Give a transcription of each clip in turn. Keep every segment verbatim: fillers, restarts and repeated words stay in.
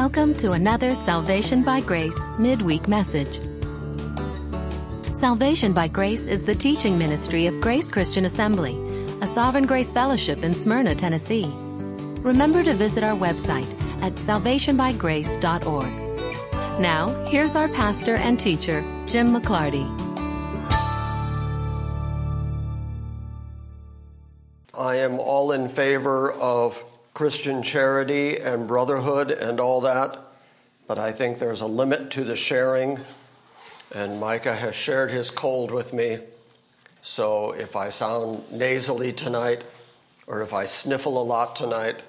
Welcome to another Salvation by Grace midweek message. Salvation by Grace is the teaching ministry of Grace Christian Assembly, a Sovereign Grace Fellowship in Smyrna, Tennessee. Remember to visit our website at salvation by grace dot org. Now, here's our pastor and teacher, Jim McClarty. I am all in favor of Christian charity and brotherhood and all that, but I think there's a limit to the sharing, and Micah has shared his cold with me, so if I sound nasally tonight or if I sniffle a lot tonight,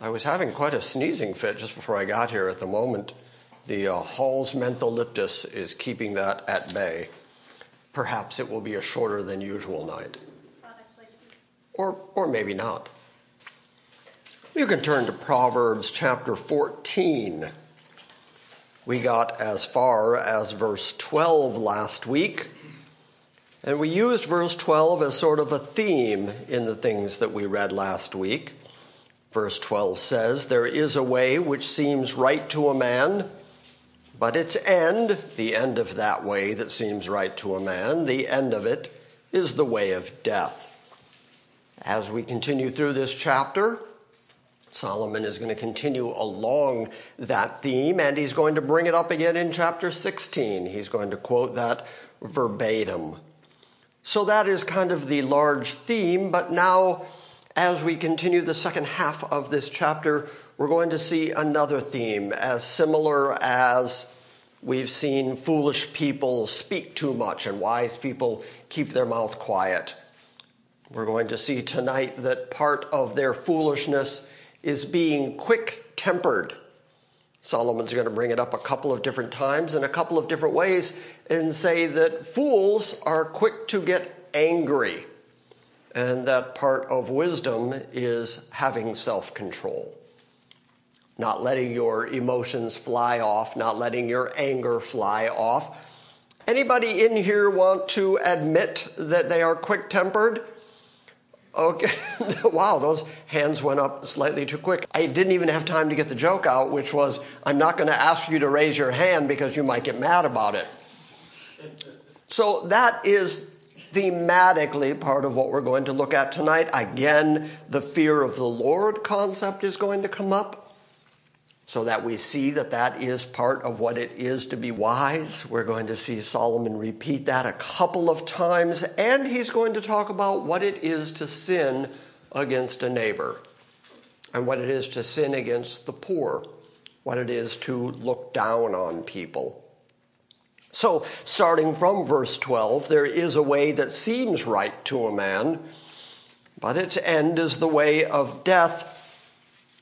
I was having quite a sneezing fit just before I got here. At the moment, the uh, Hall's mentholyptus is keeping that at bay. Perhaps it will be a shorter than usual night, or or maybe not. You can turn to Proverbs chapter fourteen. We got as far as verse twelve last week, and we used verse twelve as sort of a theme in the things that we read last week. Verse twelve says, "There is a way which seems right to a man, but its end, the end of that way that seems right to a man, the end of it is the way of death." As we continue through this chapter, Solomon is going to continue along that theme, and he's going to bring it up again in chapter sixteen. He's going to quote that verbatim. So that is kind of the large theme, but now as we continue the second half of this chapter, we're going to see another theme as similar as we've seen foolish people speak too much and wise people keep their mouth quiet. We're going to see tonight that part of their foolishness is being quick-tempered. Solomon's going to bring it up a couple of different times in a couple of different ways and say that fools are quick to get angry, and that part of wisdom is having self-control, not letting your emotions fly off, not letting your anger fly off. Anybody in here want to admit that they are quick-tempered? Okay, wow, those hands went up slightly too quick. I didn't even have time to get the joke out, which was, I'm not going to ask you to raise your hand because you might get mad about it. So that is thematically part of what we're going to look at tonight. Again, the fear of the Lord concept is going to come up so that we see that that is part of what it is to be wise. We're going to see Solomon repeat that a couple of times, and he's going to talk about what it is to sin against a neighbor and what it is to sin against the poor, what it is to look down on people. So starting from verse twelve, there is a way that seems right to a man, but its end is the way of death.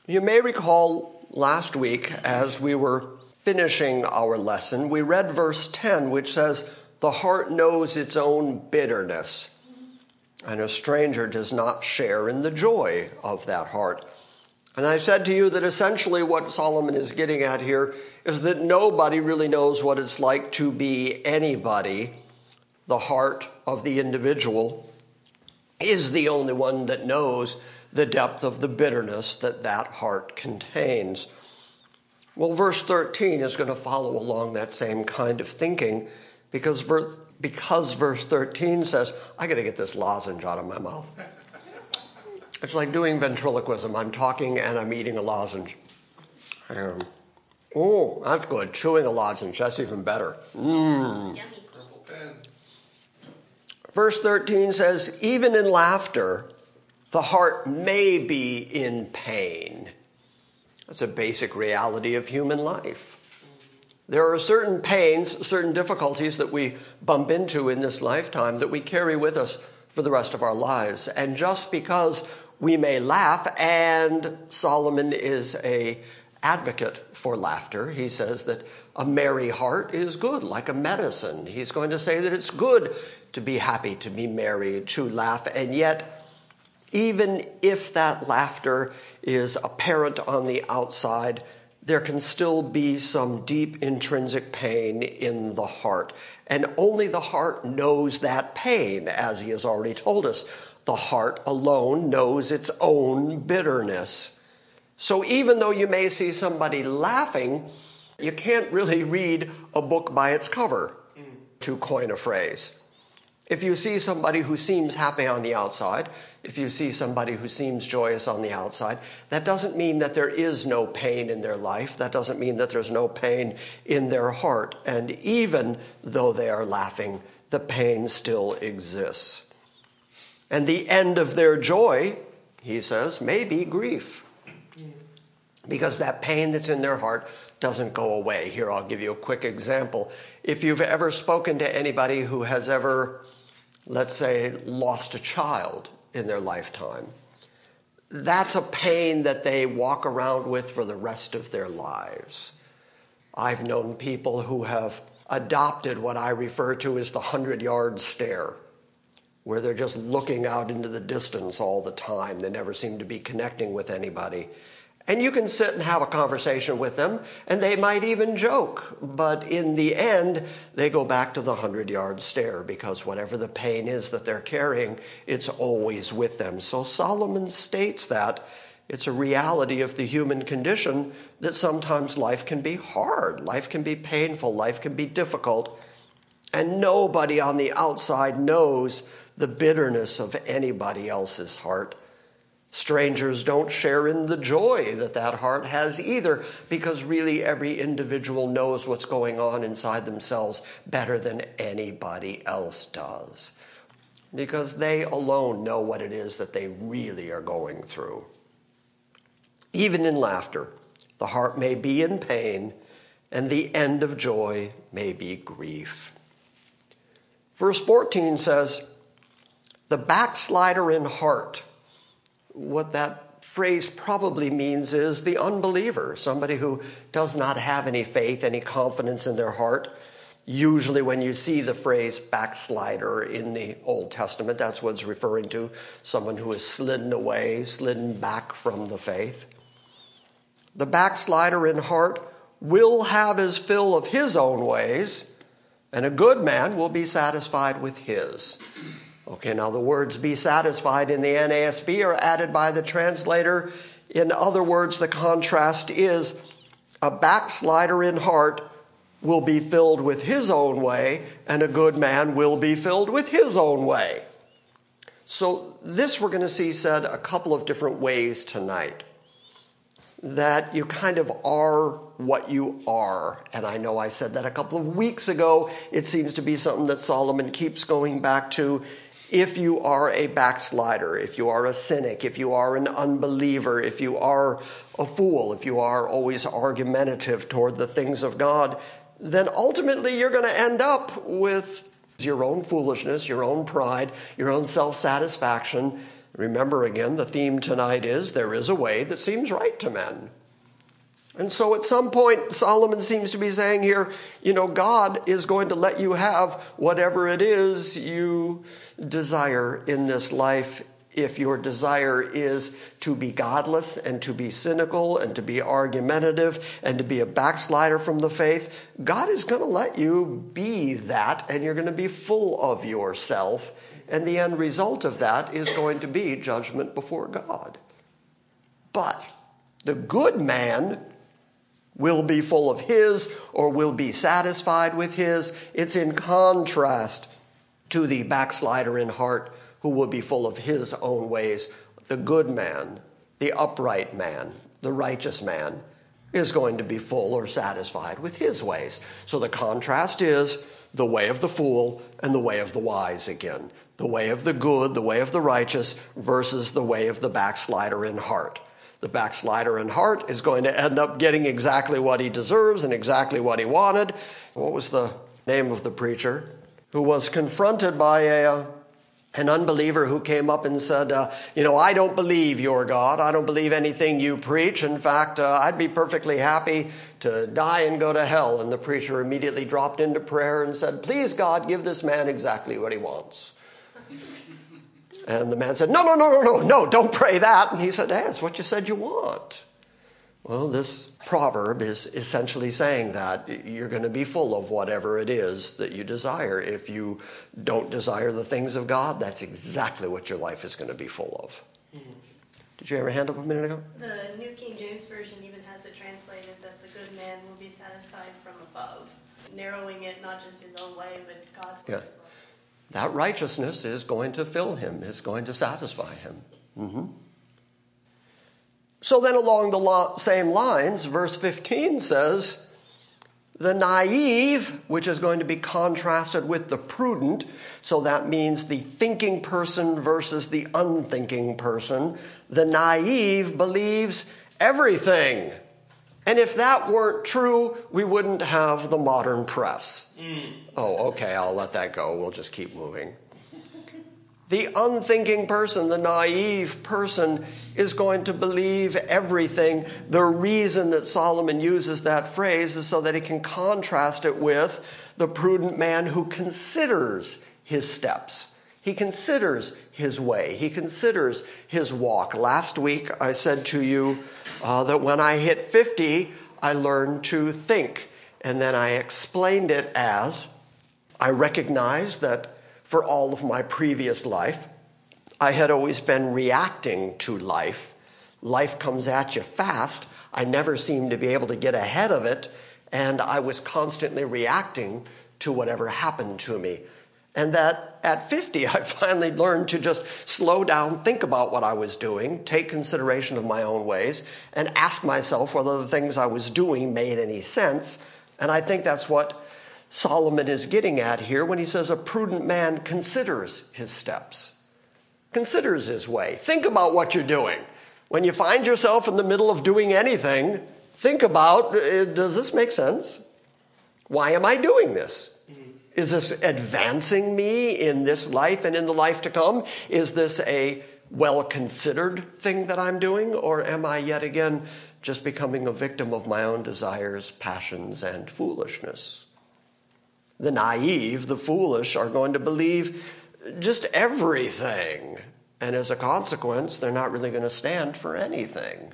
You may recall last week, as we were finishing our lesson, we read verse ten, which says, "The heart knows its own bitterness, and a stranger does not share in the joy of that heart." And I said to you that essentially what Solomon is getting at here is that nobody really knows what it's like to be anybody. The heart of the individual is the only one that knows the depth of the bitterness that that heart contains. Well, verse thirteen is going to follow along that same kind of thinking, because verse, because verse thirteen says, I got to get this lozenge out of my mouth. It's like doing ventriloquism. I'm talking and I'm eating a lozenge. Um, oh, that's good. Chewing a lozenge. That's even better. Mm. Verse thirteen says, even in laughter, the heart may be in pain. That's a basic reality of human life. There are certain pains, certain difficulties that we bump into in this lifetime that we carry with us for the rest of our lives. And just because we may laugh, and Solomon is an advocate for laughter, he says that a merry heart is good, like a medicine. He's going to say that it's good to be happy, to be merry, to laugh, and yet even if that laughter is apparent on the outside, there can still be some deep intrinsic pain in the heart. And only the heart knows that pain, as he has already told us. The heart alone knows its own bitterness. So even though you may see somebody laughing, you can't really read a book by its cover, to coin a phrase. If you see somebody who seems happy on the outside, if you see somebody who seems joyous on the outside, that doesn't mean that there is no pain in their life. That doesn't mean that there's no pain in their heart. And even though they are laughing, the pain still exists. And the end of their joy, he says, may be grief. Because that pain that's in their heart doesn't go away. Here, I'll give you a quick example. If you've ever spoken to anybody who has ever, let's say, lost a child in their lifetime, that's a pain that they walk around with for the rest of their lives. I've known people who have adopted what I refer to as the hundred-yard stare, where they're just looking out into the distance all the time. They never seem to be connecting with anybody. And you can sit and have a conversation with them, and they might even joke. But in the end, they go back to the hundred-yard stare, because whatever the pain is that they're carrying, it's always with them. So Solomon states that it's a reality of the human condition that sometimes life can be hard, life can be painful, life can be difficult, and nobody on the outside knows the bitterness of anybody else's heart. Strangers don't share in the joy that that heart has either, because really every individual knows what's going on inside themselves better than anybody else does, because they alone know what it is that they really are going through. Even in laughter, the heart may be in pain, and the end of joy may be grief. Verse fourteen says, "The backslider in heart." What that phrase probably means is the unbeliever, somebody who does not have any faith, any confidence in their heart. Usually when you see the phrase backslider in the Old Testament, that's what it's referring to, someone who is slidden away, slidden back from the faith. The backslider in heart will have his fill of his own ways, and a good man will be satisfied with his. Okay, now the words "be satisfied" in the N A S B are added by the translator. In other words, the contrast is a backslider in heart will be filled with his own way, and a good man will be filled with his own way. So this we're going to see said a couple of different ways tonight, that you kind of are what you are. And I know I said that a couple of weeks ago. It seems to be something that Solomon keeps going back to. If you are a backslider, if you are a cynic, if you are an unbeliever, if you are a fool, if you are always argumentative toward the things of God, then ultimately you're going to end up with your own foolishness, your own pride, your own self-satisfaction. Remember again, the theme tonight is there is a way that seems right to men. And so at some point, Solomon seems to be saying here, you know, God is going to let you have whatever it is you desire in this life. If your desire is to be godless and to be cynical and to be argumentative and to be a backslider from the faith, God is going to let you be that, and you're going to be full of yourself. And the end result of that is going to be judgment before God. But the good man will be full of his, or will be satisfied with his. It's in contrast to the backslider in heart who will be full of his own ways. The good man, the upright man, the righteous man is going to be full or satisfied with his ways. So the contrast is the way of the fool and the way of the wise again. The way of the good, the way of the righteous versus the way of the backslider in heart. The backslider in heart is going to end up getting exactly what he deserves and exactly what he wanted. What was the name of the preacher who was confronted by a, an unbeliever who came up and said, uh, you know, I don't believe your God. I don't believe anything you preach. In fact, uh, I'd be perfectly happy to die and go to hell. And the preacher immediately dropped into prayer and said, please, God, give this man exactly what he wants. And the man said, no, no, no, no, no, no, don't pray that. And he said, hey, that's what you said you want. Well, this proverb is essentially saying that you're going to be full of whatever it is that you desire. If you don't desire the things of God, that's exactly what your life is going to be full of. Mm-hmm. Did you have your hand up a minute ago? The New King James Version even has it translated that the good man will be satisfied from above, narrowing it not just his own way, but God's way as well. That righteousness is going to fill him, is going to satisfy him. Mm-hmm. So then along the same lines, verse fifteen says, the naive, which is going to be contrasted with the prudent, so that means the thinking person versus the unthinking person. The naive believes everything. And if that weren't true, we wouldn't have the modern press. Mm. Oh, okay, I'll let that go. We'll just keep moving. The unthinking person, the naive person, is going to believe everything. The reason that Solomon uses that phrase is so that he can contrast it with the prudent man who considers his steps. He considers his way. He considers his walk. Last week I said to you uh, that when I hit fifty, I learned to think. And then I explained it as I recognized that for all of my previous life, I had always been reacting to life. Life comes at you fast. I never seemed to be able to get ahead of it, and I was constantly reacting to whatever happened to me. And that at fifty, I finally learned to just slow down, think about what I was doing, take consideration of my own ways, and ask myself whether the things I was doing made any sense. And I think that's what Solomon is getting at here when he says a prudent man considers his steps, considers his way. Think about what you're doing. When you find yourself in the middle of doing anything, think about, does this make sense? Why am I doing this? Is this advancing me in this life and in the life to come? Is this a well-considered thing that I'm doing, or am I yet again just becoming a victim of my own desires, passions, and foolishness? The naive, the foolish, are going to believe just everything. And as a consequence, they're not really going to stand for anything.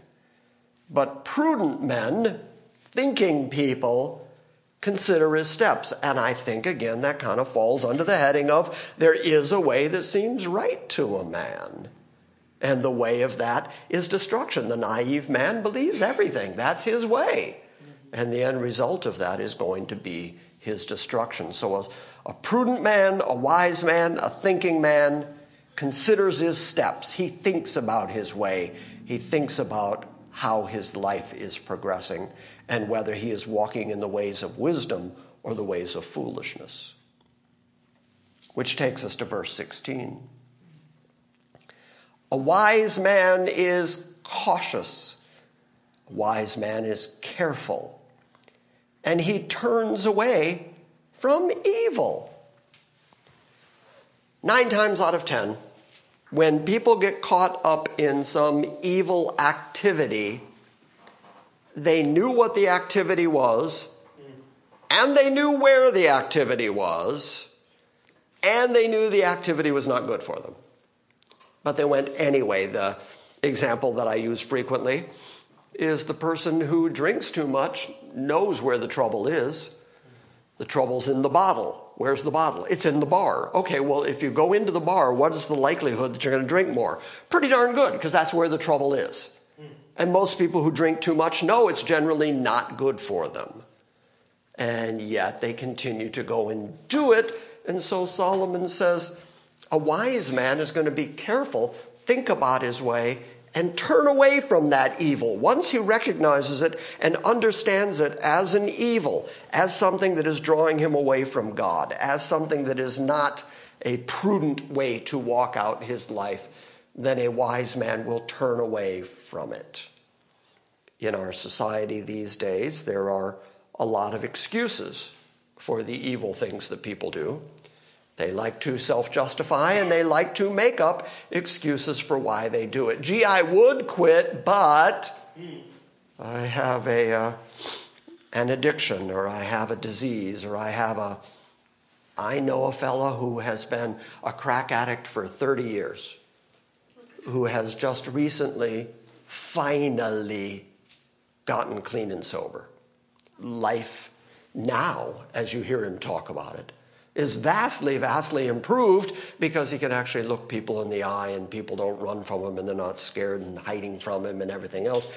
But prudent men, thinking people, consider his steps. And I think, again, that kind of falls under the heading of there is a way that seems right to a man. And the way of that is destruction. The naive man believes everything. That's his way. And the end result of that is going to be his destruction. So a, a prudent man, a wise man, a thinking man considers his steps. He thinks about his way. He thinks about how his life is progressing and whether he is walking in the ways of wisdom or the ways of foolishness. Which takes us to verse sixteen. A wise man is cautious. A wise man is careful. And he turns away from evil. Nine times out of ten, when people get caught up in some evil activity, they knew what the activity was, and they knew where the activity was, and they knew the activity was not good for them. But they went anyway. The example that I use frequently is the person who drinks too much knows where the trouble is. The trouble's in the bottle. Where's the bottle? It's in the bar. Okay, well, if you go into the bar, what is the likelihood that you're going to drink more? Pretty darn good, because that's where the trouble is. And most people who drink too much know it's generally not good for them. And yet they continue to go and do it. And so Solomon says, a wise man is going to be careful, think about his way, and turn away from that evil. Once he recognizes it and understands it as an evil, as something that is drawing him away from God, as something that is not a prudent way to walk out his life, then a wise man will turn away from it. In our society these days, there are a lot of excuses for the evil things that people do. They like to self-justify, and they like to make up excuses for why they do it. Gee, I would quit, but I have a uh, an addiction, or I have a disease, or I have a... I know a fella who has been a crack addict for thirty years, who has just recently, finally, gotten clean and sober. Life now, as you hear him talk about it, is vastly, vastly improved because he can actually look people in the eye and people don't run from him and they're not scared and hiding from him and everything else.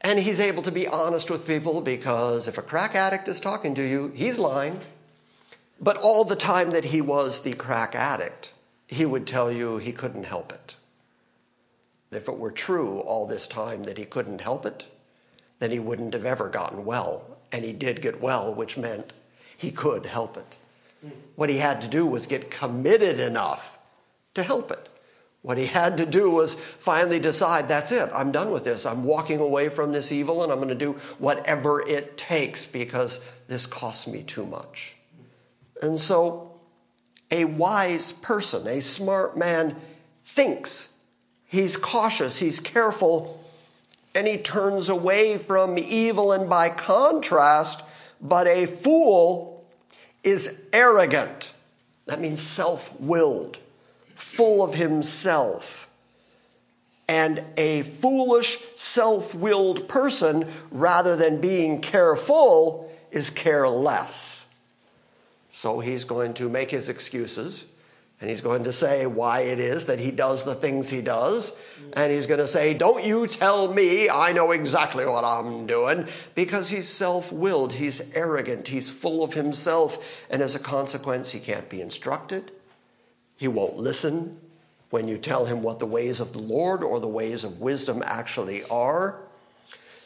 And he's able to be honest with people because if a crack addict is talking to you, he's lying. But all the time that he was the crack addict, he would tell you he couldn't help it. If it were true all this time that he couldn't help it, then he wouldn't have ever gotten well. And he did get well, which meant he could help it. What he had to do was get committed enough to help it. What he had to do was finally decide, that's it, I'm done with this. I'm walking away from this evil and I'm going to do whatever it takes because this costs me too much. And so a wise person, a smart man, thinks. He's cautious, he's careful, and he turns away from evil. And by contrast, but a fool is arrogant. That means self-willed, full of himself. And a foolish, self-willed person, rather than being careful, is careless. So he's going to make his excuses, and he's going to say why it is that he does the things he does, and he's going to say, don't you tell me, I know exactly what I'm doing, because he's self-willed, he's arrogant, he's full of himself, and as a consequence, he can't be instructed. He won't listen when you tell him what the ways of the Lord or the ways of wisdom actually are.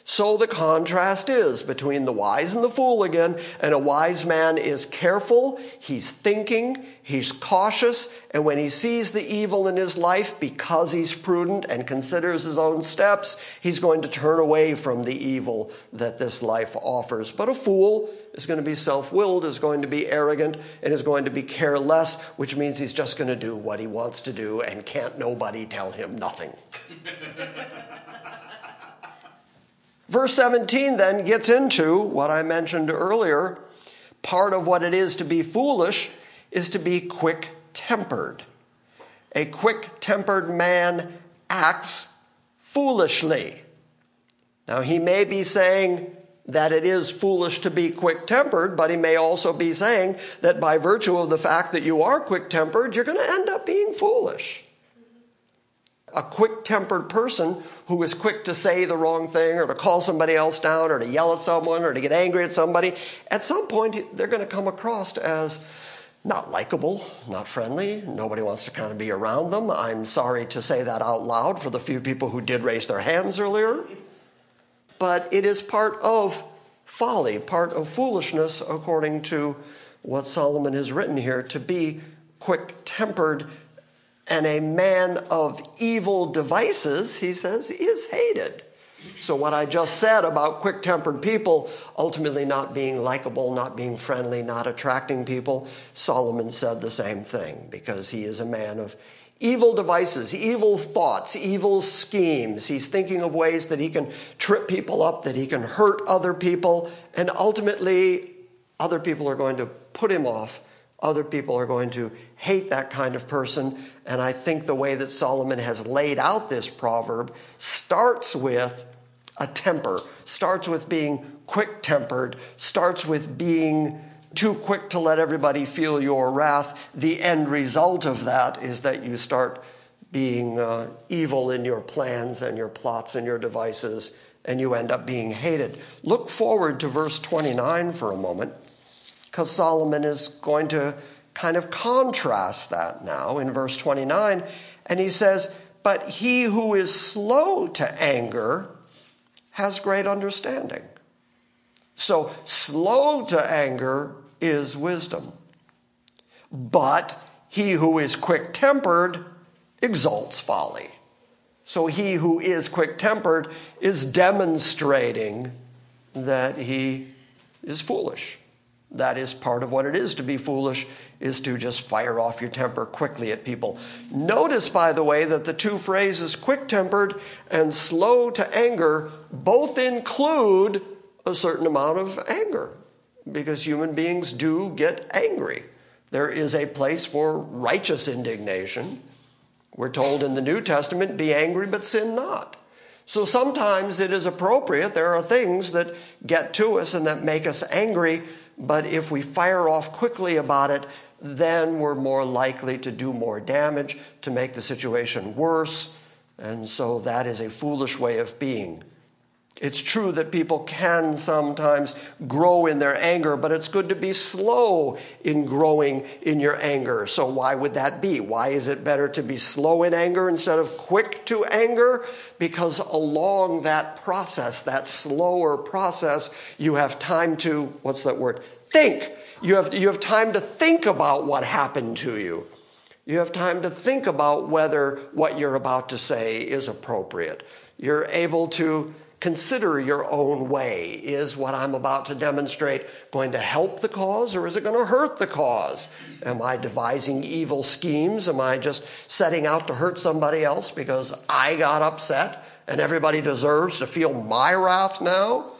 So the contrast is between the wise and the fool again, and a wise man is careful, he's thinking, he's cautious, and when he sees the evil in his life, because he's prudent and considers his own steps, he's going to turn away from the evil that this life offers. But a fool is going to be self-willed, is going to be arrogant, and is going to be careless, which means he's just going to do what he wants to do and can't nobody tell him nothing. Verse seventeen then gets into what I mentioned earlier. Part of what it is to be foolish is to be quick-tempered. A quick-tempered man acts foolishly. Now, he may be saying that it is foolish to be quick-tempered, but he may also be saying that by virtue of the fact that you are quick-tempered, you're going to end up being foolish. A quick-tempered person who is quick to say the wrong thing or to call somebody else down or to yell at someone or to get angry at somebody, at some point they're going to come across as not likable, not friendly. Nobody wants to kind of be around them. I'm sorry to say that out loud for the few people who did raise their hands earlier. But it is part of folly, part of foolishness, according to what Solomon has written here, to be quick-tempered. And a man of evil devices, he says, is hated. So what I just said about quick-tempered people ultimately not being likable, not being friendly, not attracting people, Solomon said the same thing because he is a man of evil devices, evil thoughts, evil schemes. He's thinking of ways that he can trip people up, that he can hurt other people, and ultimately other people are going to put him off. Other people are going to hate that kind of person. And I think the way that Solomon has laid out this proverb starts with a temper, starts with being quick-tempered, starts with being too quick to let everybody feel your wrath. The end result of that is that you start being uh, evil in your plans and your plots and your devices, and you end up being hated. Look forward to verse twenty-nine for a moment, because Solomon is going to kind of contrast that now in verse twenty-nine. And he says, but he who is slow to anger has great understanding. So slow to anger is wisdom. But he who is quick-tempered exalts folly. So he who is quick-tempered is demonstrating that he is foolish. That is part of what it is to be foolish, is to just fire off your temper quickly at people. Notice, by the way, that the two phrases, quick-tempered and slow to anger, both include a certain amount of anger, because human beings do get angry. There is a place for righteous indignation. We're told in the New Testament, be angry but sin not. So sometimes it is appropriate. There are things that get to us and that make us angry, but if we fire off quickly about it, then we're more likely to do more damage, to make the situation worse, and so that is a foolish way of being. It's true that people can sometimes grow in their anger, but it's good to be slow in growing in your anger. So why would that be? Why is it better to be slow in anger instead of quick to anger? Because along that process, that slower process, you have time to, what's that word? Think. You have, you have time to think about what happened to you. You have time to think about whether what you're about to say is appropriate. You're able to consider your own way. Is what I'm about to demonstrate going to help the cause, or is it going to hurt the cause? Am I devising evil schemes? Am I just setting out to hurt somebody else because I got upset and everybody deserves to feel my wrath now?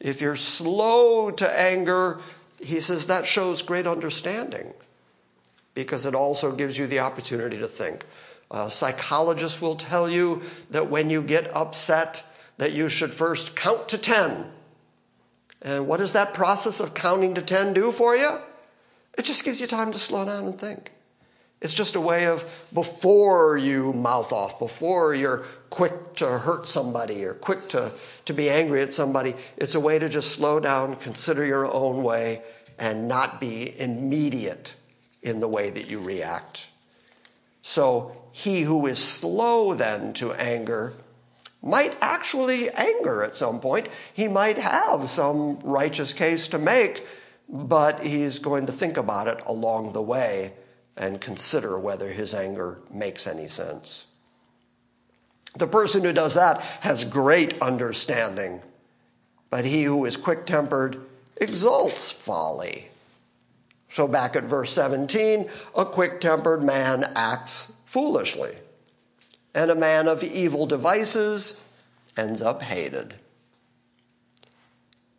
If you're slow to anger, he says that shows great understanding because it also gives you the opportunity to think. Uh, psychologists will tell you that when you get upset, that you should first count to ten. And what does that process of counting to ten do for you? It just gives you time to slow down and think. It's just a way of, before you mouth off, before you're quick to hurt somebody or quick to, to be angry at somebody, it's a way to just slow down, consider your own way, and not be immediate in the way that you react. So he who is slow then to anger might actually anger at some point. He might have some righteous case to make, but he's going to think about it along the way and consider whether his anger makes any sense. The person who does that has great understanding, but he who is quick-tempered exalts folly. So back at verse seventeen, a quick-tempered man acts foolishly, and a man of evil devices ends up hated.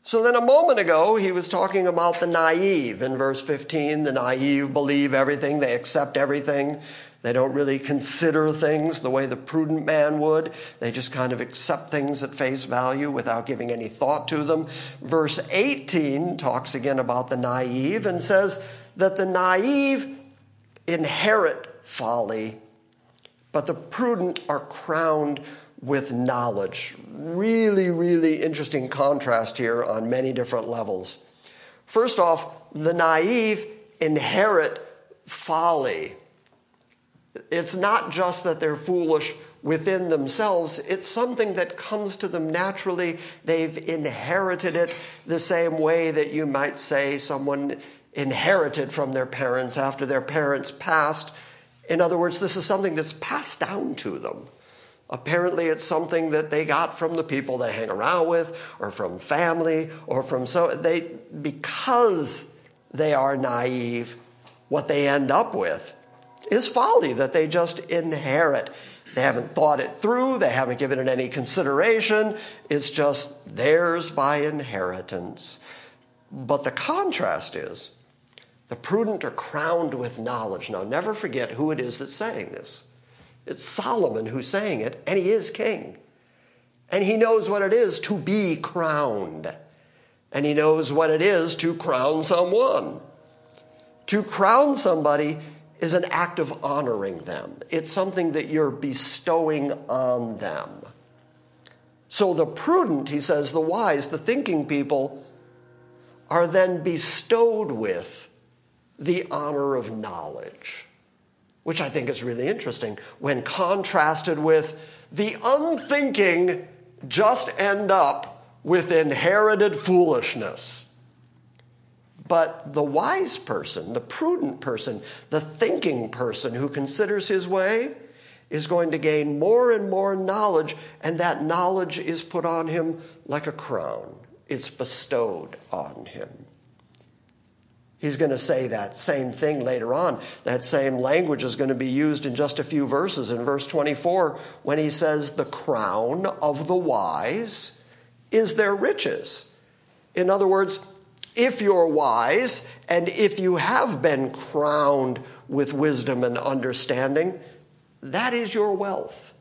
So then a moment ago, he was talking about the naive. In verse fifteen, the naive believe everything. They accept everything. They don't really consider things the way the prudent man would. They just kind of accept things at face value without giving any thought to them. Verse eighteen talks again about the naive and says that the naive inherit folly, but the prudent are crowned with knowledge. Really, really interesting contrast here on many different levels. First off, the naive inherit folly. It's not just that they're foolish within themselves. It's something that comes to them naturally. They've inherited it the same way that you might say someone inherited from their parents after their parents passed. In other words, this is something that's passed down to them. Apparently, it's something that they got from the people they hang around with, or from family, or from so they because they are naive, what they end up with is folly that they just inherit. They haven't thought it through. They haven't given it any consideration. It's just theirs by inheritance. But the contrast is, the prudent are crowned with knowledge. Now, never forget who it is that's saying this. It's Solomon who's saying it, and he is king. And he knows what it is to be crowned. And he knows what it is to crown someone. To crown somebody is an act of honoring them. It's something that you're bestowing on them. So the prudent, he says, the wise, the thinking people, are then bestowed with the honor of knowledge, which I think is really interesting when contrasted with the unthinking just end up with inherited foolishness. But the wise person, the prudent person, the thinking person who considers his way is going to gain more and more knowledge, and that knowledge is put on him like a crown. It's bestowed on him. He's going to say that same thing later on. That same language is going to be used in just a few verses. In verse twenty-four, when he says, the crown of the wise is their riches. In other words, if you're wise and if you have been crowned with wisdom and understanding, that is your wealth.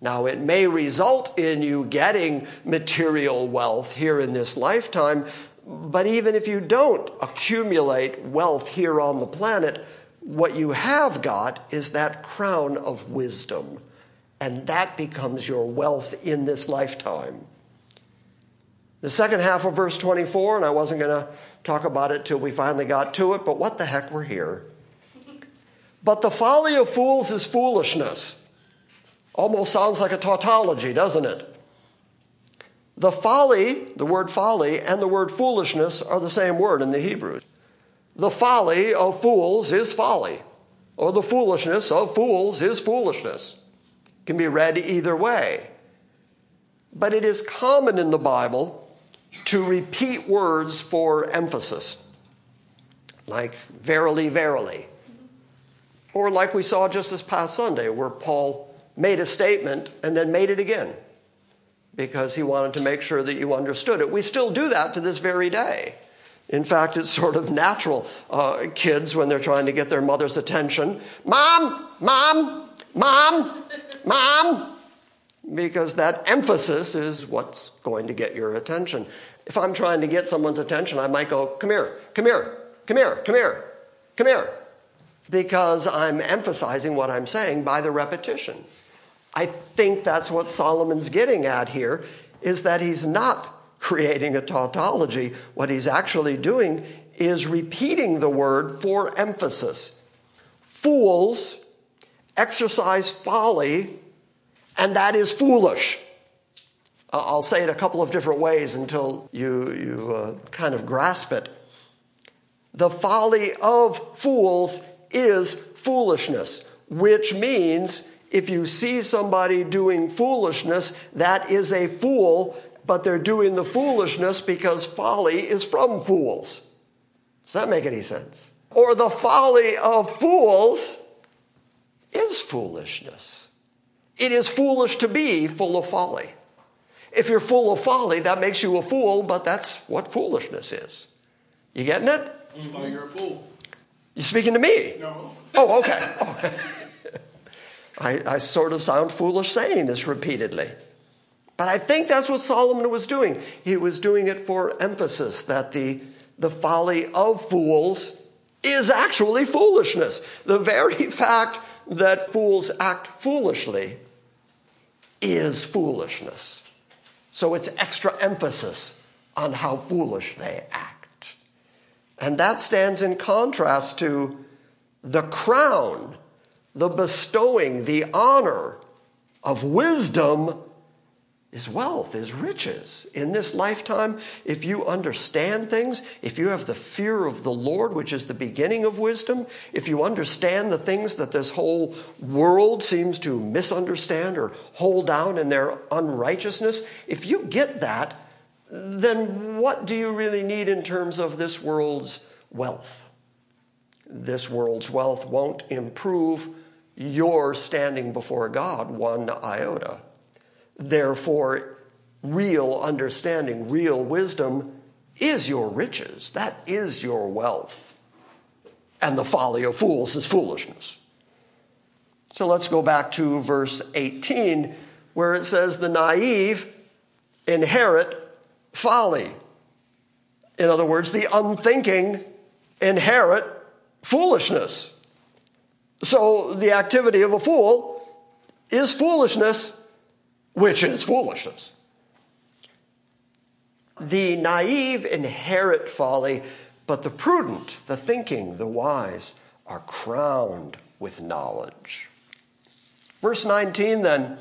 Now, it may result in you getting material wealth here in this lifetime, But even if you don't accumulate wealth here on the planet, what you have got is that crown of wisdom. And that becomes your wealth in this lifetime. The second half of verse twenty-four, and I wasn't going to talk about it till we finally got to it, but what the heck, we're here. But the folly of fools is foolishness. Almost sounds like a tautology, doesn't it? The folly, the word folly, and the word foolishness are the same word in the Hebrew. The folly of fools is folly, or the foolishness of fools is foolishness. It can be read either way. But it is common in the Bible to repeat words for emphasis, like verily, verily. Or like we saw just this past Sunday, where Paul made a statement and then made it again, because he wanted to make sure that you understood it. We still do that to this very day. In fact, it's sort of natural. Uh, kids, when they're trying to get their mother's attention, Mom, Mom, Mom, Mom, because that emphasis is what's going to get your attention. If I'm trying to get someone's attention, I might go, come here, come here, come here, come here, come here, because I'm emphasizing what I'm saying by the repetition. I think that's what Solomon's getting at here, is that he's not creating a tautology. What he's actually doing is repeating the word for emphasis. Fools exercise folly, and that is foolish. I'll say it a couple of different ways until you, you uh, kind of grasp it. The folly of fools is foolishness, which means if you see somebody doing foolishness, that is a fool, but they're doing the foolishness because folly is from fools. Does that make any sense? Or the folly of fools is foolishness. It is foolish to be full of folly. If you're full of folly, that makes you a fool, but that's what foolishness is. You getting it? That's why you're a fool. You speaking to me? No. Oh, okay. Okay. I, I sort of sound foolish saying this repeatedly. But I think that's what Solomon was doing. He was doing it for emphasis, that the, the folly of fools is actually foolishness. The very fact that fools act foolishly is foolishness. So it's extra emphasis on how foolish they act. And that stands in contrast to the crown, the bestowing, the honor of wisdom is wealth, is riches. In this lifetime, if you understand things, if you have the fear of the Lord, which is the beginning of wisdom, if you understand the things that this whole world seems to misunderstand or hold down in their unrighteousness, if you get that, then what do you really need in terms of this world's wealth? This world's wealth won't improve your standing before God one iota. Therefore, real understanding, real wisdom is your riches. That is your wealth. And the folly of fools is foolishness. So let's go back to verse eighteen, where it says, the naive inherit folly. In other words, the unthinking inherit foolishness. So the activity of a fool is foolishness, which is foolishness. The naive inherit folly, but the prudent, the thinking, the wise, are crowned with knowledge. Verse nineteen then,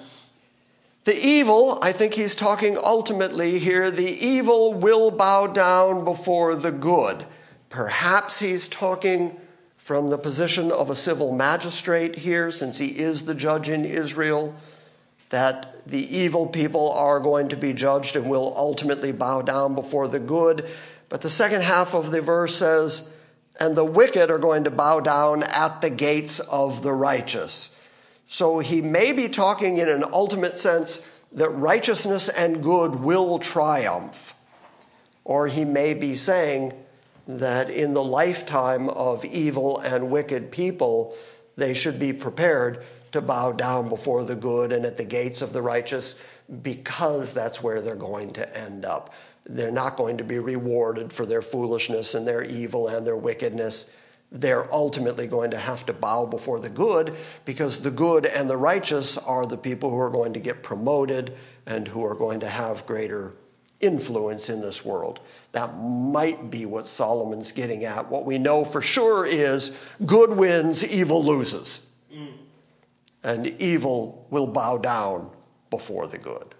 the evil, I think he's talking ultimately here, the evil will bow down before the good. Perhaps he's talking from the position of a civil magistrate here, since he is the judge in Israel, that the evil people are going to be judged and will ultimately bow down before the good. But the second half of the verse says, and the wicked are going to bow down at the gates of the righteous. So he may be talking in an ultimate sense that righteousness and good will triumph. Or he may be saying that in the lifetime of evil and wicked people, they should be prepared to bow down before the good and at the gates of the righteous, because that's where they're going to end up. They're not going to be rewarded for their foolishness and their evil and their wickedness. They're ultimately going to have to bow before the good, because the good and the righteous are the people who are going to get promoted and who are going to have greater influence in this world. That might be what Solomon's getting at. What we know for sure is good wins, evil loses. Mm. And evil will bow down before the good.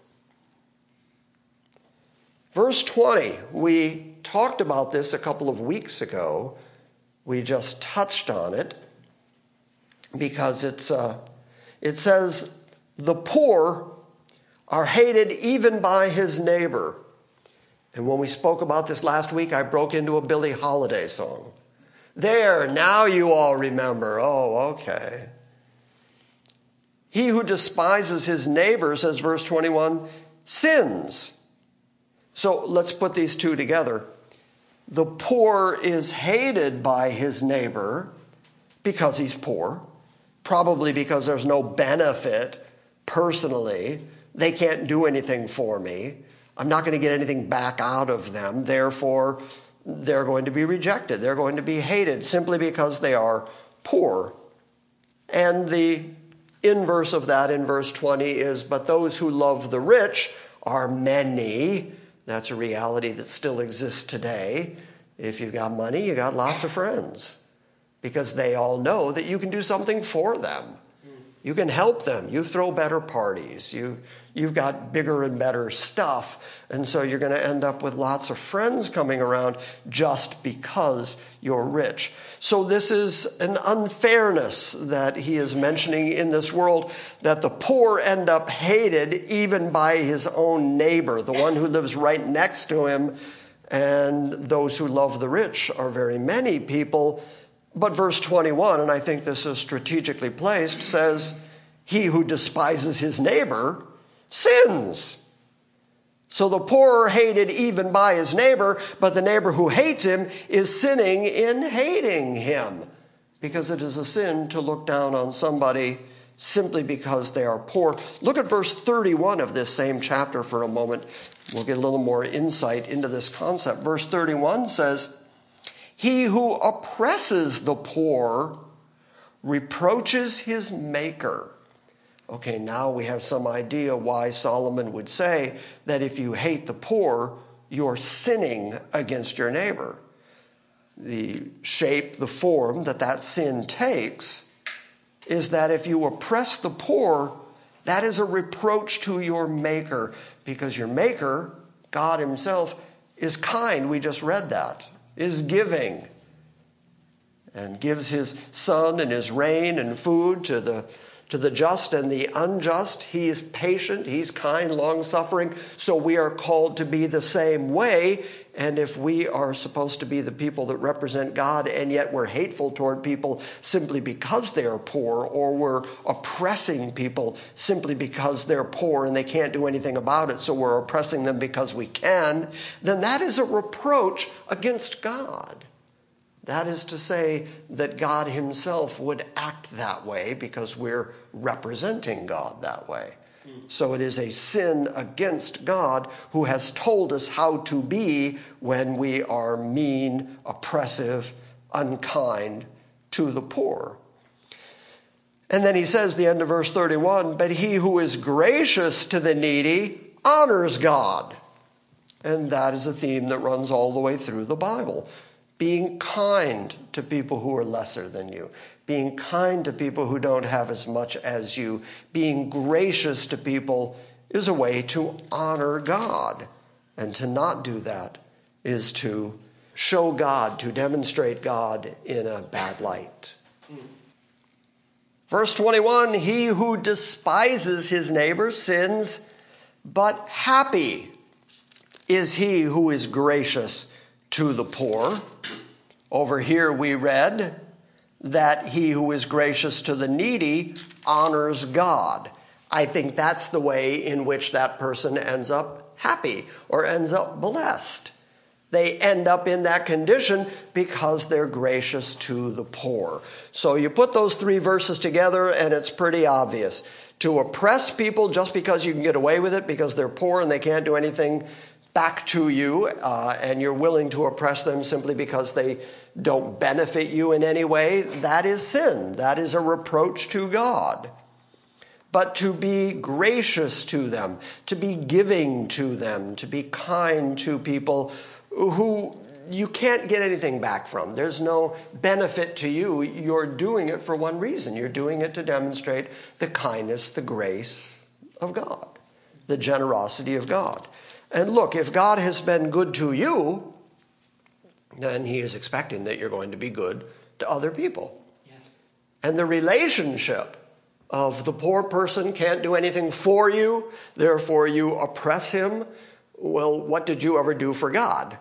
Verse twenty, we talked about this a couple of weeks ago. We just touched on it because it's uh, it says, the poor are hated even by his neighbor. And when we spoke about this last week, I broke into a Billie Holiday song. There, now you all remember. Oh, okay. He who despises his neighbor, says verse twenty-one, sins. So let's put these two together. The poor is hated by his neighbor because he's poor, probably because there's no benefit personally. They can't do anything for me. I'm not going to get anything back out of them. Therefore, they're going to be rejected. They're going to be hated simply because they are poor. And the inverse of that in verse twenty is, but those who love the rich are many. That's a reality that still exists today. If you've got money, you got lots of friends, because they all know that you can do something for them. You can help them. You throw better parties. You, you've got bigger and better stuff. And so you're going to end up with lots of friends coming around just because you're rich. So this is an unfairness that he is mentioning in this world, that the poor end up hated even by his own neighbor, the one who lives right next to him. And those who love the rich are very many people. But verse twenty-one, and I think this is strategically placed, says, he who despises his neighbor sins. So the poor are hated even by his neighbor, but the neighbor who hates him is sinning in hating him, because it is a sin to look down on somebody simply because they are poor. Look at verse thirty-one of this same chapter for a moment. We'll get a little more insight into this concept. Verse thirty-one says, he who oppresses the poor reproaches his maker. Okay, now we have some idea why Solomon would say that if you hate the poor, you're sinning against your neighbor. The shape, the form that that sin takes is that if you oppress the poor, that is a reproach to your maker, because your maker, God himself, is kind. We just read that. Is giving, and gives his sun and his rain and food to the to the just and the unjust. He is patient, he's kind, long-suffering. So we are called to be the same way. And if we are supposed to be the people that represent God, and yet we're hateful toward people simply because they are poor, or we're oppressing people simply because they're poor and they can't do anything about it, so we're oppressing them because we can, then that is a reproach against God. That is to say that God himself would act that way because we're representing God that way. So it is a sin against God, who has told us how to be when we are mean, oppressive, unkind to the poor. And then he says, the end of verse thirty-one, but he who is gracious to the needy honors God. And that is a theme that runs all the way through the Bible. Being kind to people who are lesser than you, being kind to people who don't have as much as you, being gracious to people is a way to honor God. And to not do that is to show God, to demonstrate God in a bad light. Verse twenty-one, he who despises his neighbor sins, but happy is he who is gracious to the poor. Over here we read that he who is gracious to the needy honors God. I think that's the way in which that person ends up happy or ends up blessed. They end up in that condition because they're gracious to the poor. So you put those three verses together and it's pretty obvious. to oppress people just because you can get away with it, because they're poor and they can't do anything back to you, uh, and you're willing to oppress them simply because they don't benefit you in any way, that is sin. That is a reproach to God. But to be gracious to them, to be giving to them, to be kind to people who you can't get anything back from. There's no benefit to you. You're doing it for one reason. You're doing it to demonstrate the kindness, the grace of God, the generosity of God. And look, if God has been good to you, then he is expecting that you're going to be good to other people. Yes. And the relationship of the poor person can't do anything for you, therefore you oppress him. Well, what did you ever do for God?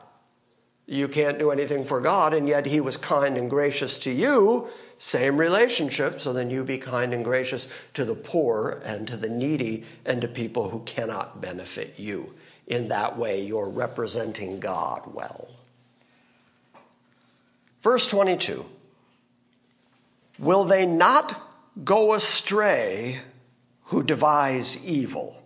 You can't do anything for God, and yet he was kind and gracious to you. Same relationship, so then you be kind and gracious to the poor and to the needy and to people who cannot benefit you. In that way, you're representing God well. Verse twenty-two, will they not go astray who devise evil?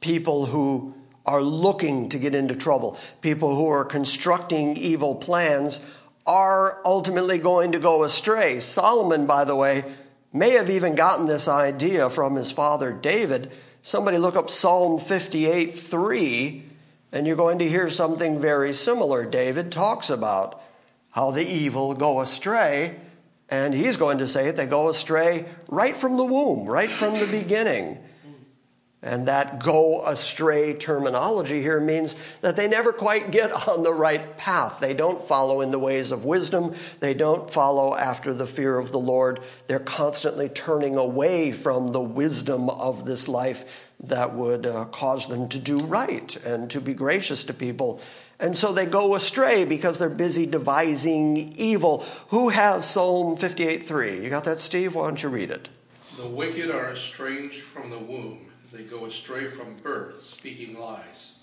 People who are looking to get into trouble, people who are constructing evil plans are ultimately going to go astray. Solomon, by the way, may have even gotten this idea from his father David. Somebody look up Psalm fifty-eight three, and you're going to hear something very similar. David talks about how the evil go astray, and he's going to say that they go astray right from the womb, right from the beginning. And that go astray terminology here means that they never quite get on the right path. They don't follow in the ways of wisdom. They don't follow after the fear of the Lord. They're constantly turning away from the wisdom of this life that would uh, cause them to do right and to be gracious to people. And so they go astray because they're busy devising evil. Who has Psalm fifty-eight three? You got that, Steve? Why don't you read it? The wicked are estranged from the womb. They go astray from birth, speaking lies.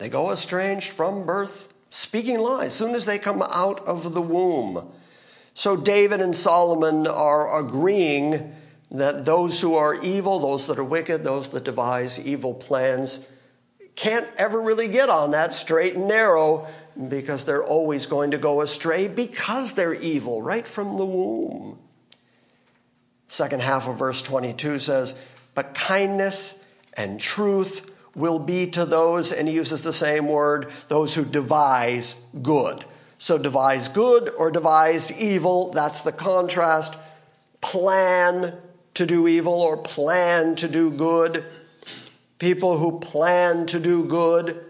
They go estranged from birth, speaking lies, as soon as they come out of the womb. So David and Solomon are agreeing that those who are evil, those that are wicked, those that devise evil plans, can't ever really get on that straight and narrow because they're always going to go astray because they're evil right from the womb. Second half of verse twenty-two says, but kindness and truth will be to those, and he uses the same word, those who devise good. So devise good or devise evil, that's the contrast. Plan to do evil or plan to do good. People who plan to do good,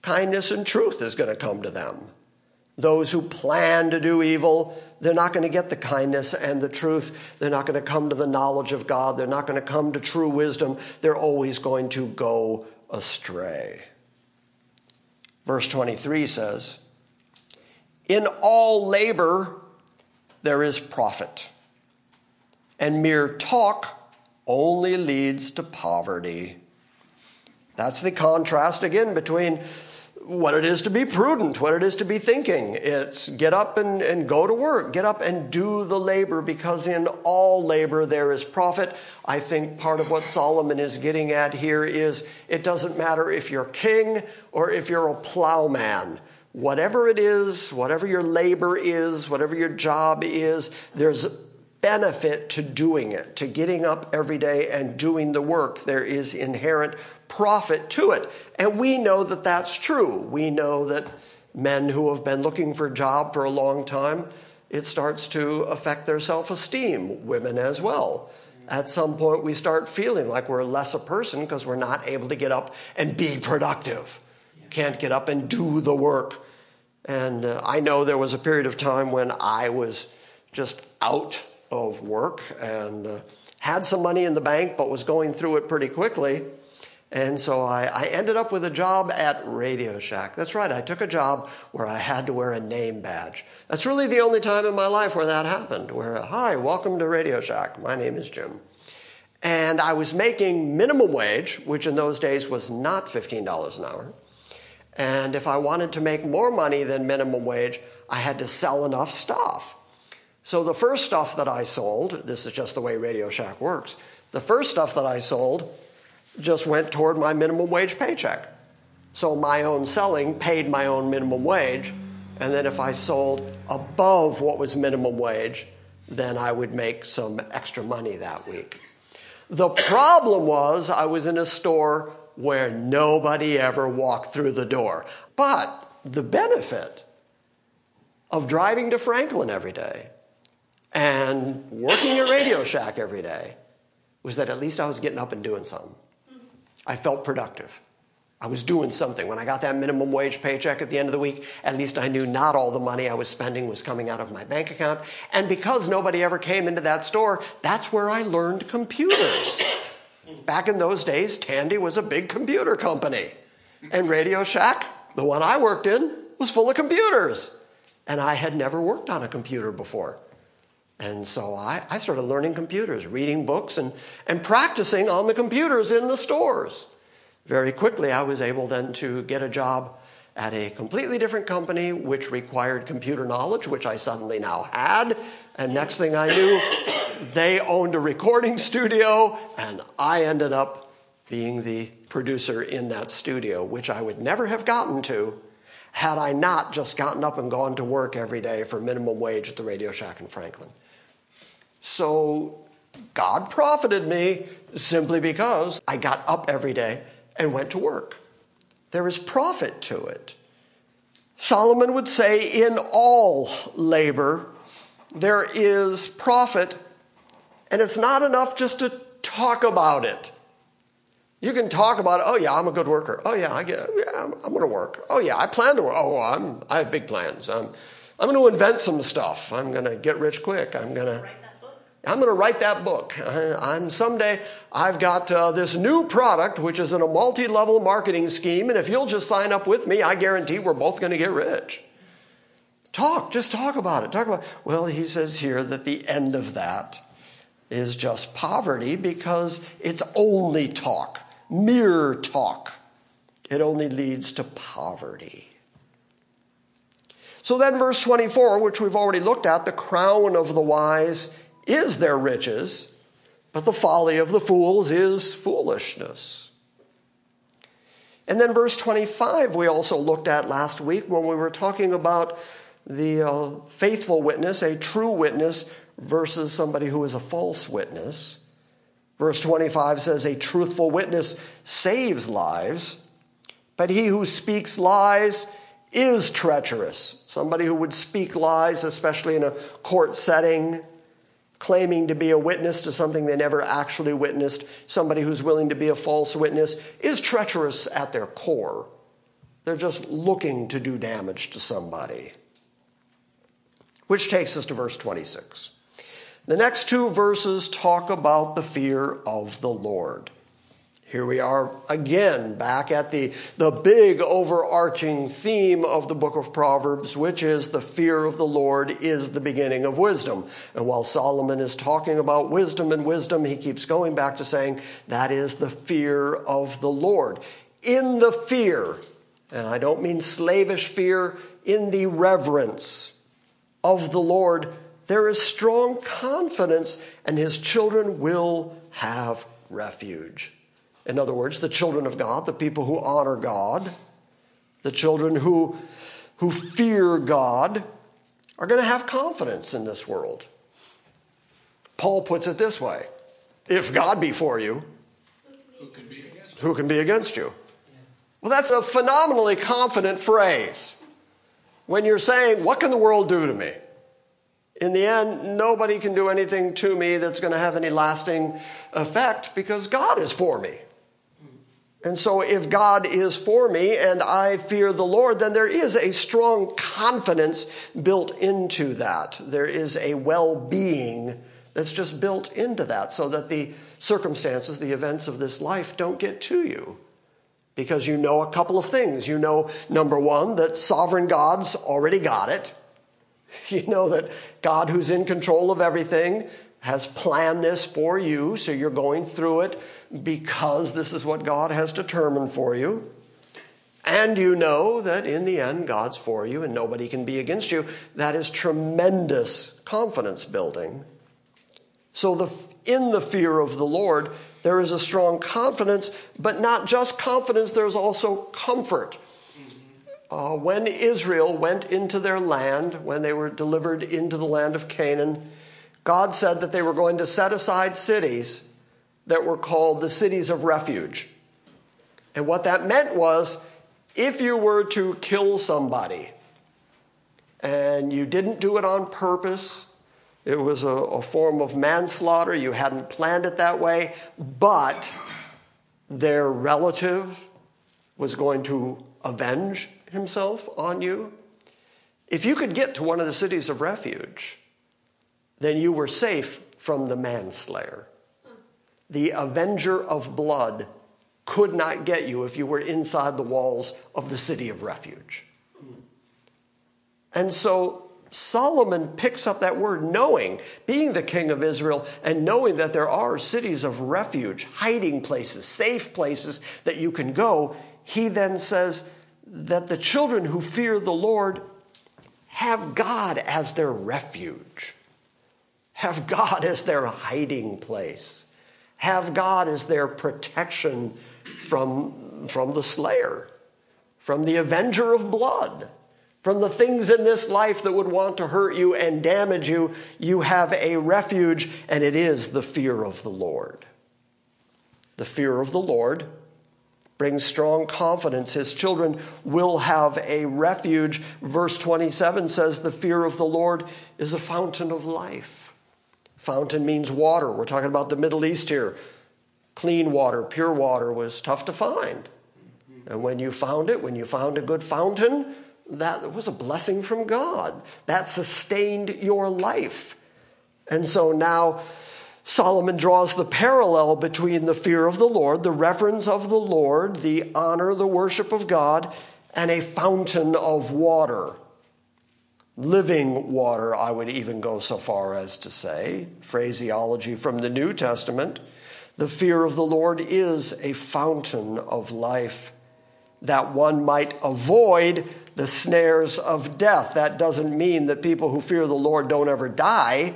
kindness and truth is going to come to them. Those who plan to do evil, they're not going to get the kindness and the truth. They're not going to come to the knowledge of God. They're not going to come to true wisdom. They're always going to go astray. Verse twenty-three says, in all labor there is profit, and mere talk only leads to poverty. That's the contrast again between what it is to be prudent, what it is to be thinking. It's get up and, and go to work, get up and do the labor, because in all labor there is profit. I think part of what Solomon is getting at here is it doesn't matter if you're king or if you're a plowman. Whatever it is, whatever your labor is, whatever your job is, there's benefit to doing it, to getting up every day and doing the work. There is inherent profit to it. And we know that that's true. We know that men who have been looking for a job for a long time, it starts to affect their self-esteem, women as well. At some point, we start feeling like we're less a person because we're not able to get up and be productive. Can't get up and do the work. And uh, I know there was a period of time when I was just out of work and uh, had some money in the bank, but was going through it pretty quickly. And so I, I ended up with a job at Radio Shack. That's right, I took a job where I had to wear a name badge. That's really the only time in my life where that happened, where, hi, welcome to Radio Shack. My name is Jim. And I was making minimum wage, which in those days was not fifteen dollars an hour. And if I wanted to make more money than minimum wage, I had to sell enough stuff. So the first stuff that I sold, this is just the way Radio Shack works, The first stuff that I sold just went toward my minimum wage paycheck. So my own selling paid my own minimum wage. And then if I sold above what was minimum wage, then I would make some extra money that week. The problem was I was in a store where nobody ever walked through the door. But the benefit of driving to Franklin every day and working at Radio Shack every day was that at least I was getting up and doing something. I felt productive. I was doing something. When I got that minimum wage paycheck at the end of the week, at least I knew not all the money I was spending was coming out of my bank account. And because nobody ever came into that store, that's where I learned computers. Back in those days, Tandy was a big computer company. And Radio Shack, the one I worked in, was full of computers. And I had never worked on a computer before. And so I, I started learning computers, reading books, and, and practicing on the computers in the stores. Very quickly, I was able then to get a job at a completely different company which required computer knowledge, which I suddenly now had. And next thing I knew, they owned a recording studio, and I ended up being the producer in that studio, which I would never have gotten to had I not just gotten up and gone to work every day for minimum wage at the Radio Shack in Franklin. So God profited me simply because I got up every day and went to work. There is profit to it. Solomon would say, in all labor, there is profit, and it's not enough just to talk about it. You can talk about, oh yeah, I'm a good worker. Oh yeah, I get, yeah, I'm, I'm going to work. Oh yeah, I plan to work. Oh, I'm, I have big plans. I'm, I'm going to invent some stuff. I'm going to get rich quick. I'm going to. I'm going to write that book. I, I'm someday, I've got uh, this new product, which is in a multi-level marketing scheme, and if you'll just sign up with me, I guarantee we're both going to get rich. Talk, just talk about it. Talk about. Well, he says here that the end of that is just poverty because it's only talk, mere talk. It only leads to poverty. So then verse twenty-four, which we've already looked at, the crown of the wise is their riches, but the folly of the fools is foolishness. And then verse twenty-five we also looked at last week when we were talking about the uh, faithful witness, a true witness, versus somebody who is a false witness. Verse twenty-five says, a truthful witness saves lives, but he who speaks lies is treacherous. Somebody who would speak lies, especially in a court setting, claiming to be a witness to something they never actually witnessed, somebody who's willing to be a false witness, is treacherous at their core. They're just looking to do damage to somebody. Which takes us to verse twenty-six. The next two verses talk about the fear of the Lord. Here we are again back at the, the big overarching theme of the book of Proverbs, which is the fear of the Lord is the beginning of wisdom. And while Solomon is talking about wisdom and wisdom, he keeps going back to saying that is the fear of the Lord. In the fear, and I don't mean slavish fear, in the reverence of the Lord, there is strong confidence and his children will have refuge. In other words, the children of God, the people who honor God, the children who, who fear God, are going to have confidence in this world. Paul puts it this way, if God be for you, who can be against you? Who can be against you? Yeah. Well, that's a phenomenally confident phrase. When you're saying, what can the world do to me? In the end, nobody can do anything to me that's going to have any lasting effect because God is for me. And so if God is for me and I fear the Lord, then there is a strong confidence built into that. There is a well-being that's just built into that so that the circumstances, the events of this life don't get to you because you know a couple of things. You know, number one, that sovereign God's already got it. You know that God, who's in control of everything, has planned this for you, so you're going through it because this is what God has determined for you. And you know that in the end, God's for you and nobody can be against you. That is tremendous confidence building. So the, in the fear of the Lord, there is a strong confidence, but not just confidence, there's also comfort. Uh, when Israel went into their land, when they were delivered into the land of Canaan, God said that they were going to set aside cities that were called the cities of refuge. And what that meant was, if you were to kill somebody and you didn't do it on purpose, it was a, a form of manslaughter, you hadn't planned it that way, but their relative was going to avenge himself on you. If you could get to one of the cities of refuge, then you were safe from the manslayer. The avenger of blood could not get you if you were inside the walls of the city of refuge. And so Solomon picks up that word knowing, being the king of Israel, and knowing that there are cities of refuge, hiding places, safe places that you can go. He then says that the children who fear the Lord have God as their refuge, have God as their hiding place, have God as their protection from, from the slayer, from the avenger of blood, from the things in this life that would want to hurt you and damage you. You have a refuge, and it is the fear of the Lord. The fear of the Lord brings strong confidence. His children will have a refuge. Verse twenty-seven says, the fear of the Lord is a fountain of life. Fountain means water. We're talking about the Middle East here. Clean water, pure water was tough to find. And when you found it, when you found a good fountain, that was a blessing from God. That sustained your life. And so now Solomon draws the parallel between the fear of the Lord, the reverence of the Lord, the honor, the worship of God, and a fountain of water. Living water, I would even go so far as to say. Phraseology from the New Testament. The fear of the Lord is a fountain of life, that one might avoid the snares of death. That doesn't mean that people who fear the Lord don't ever die.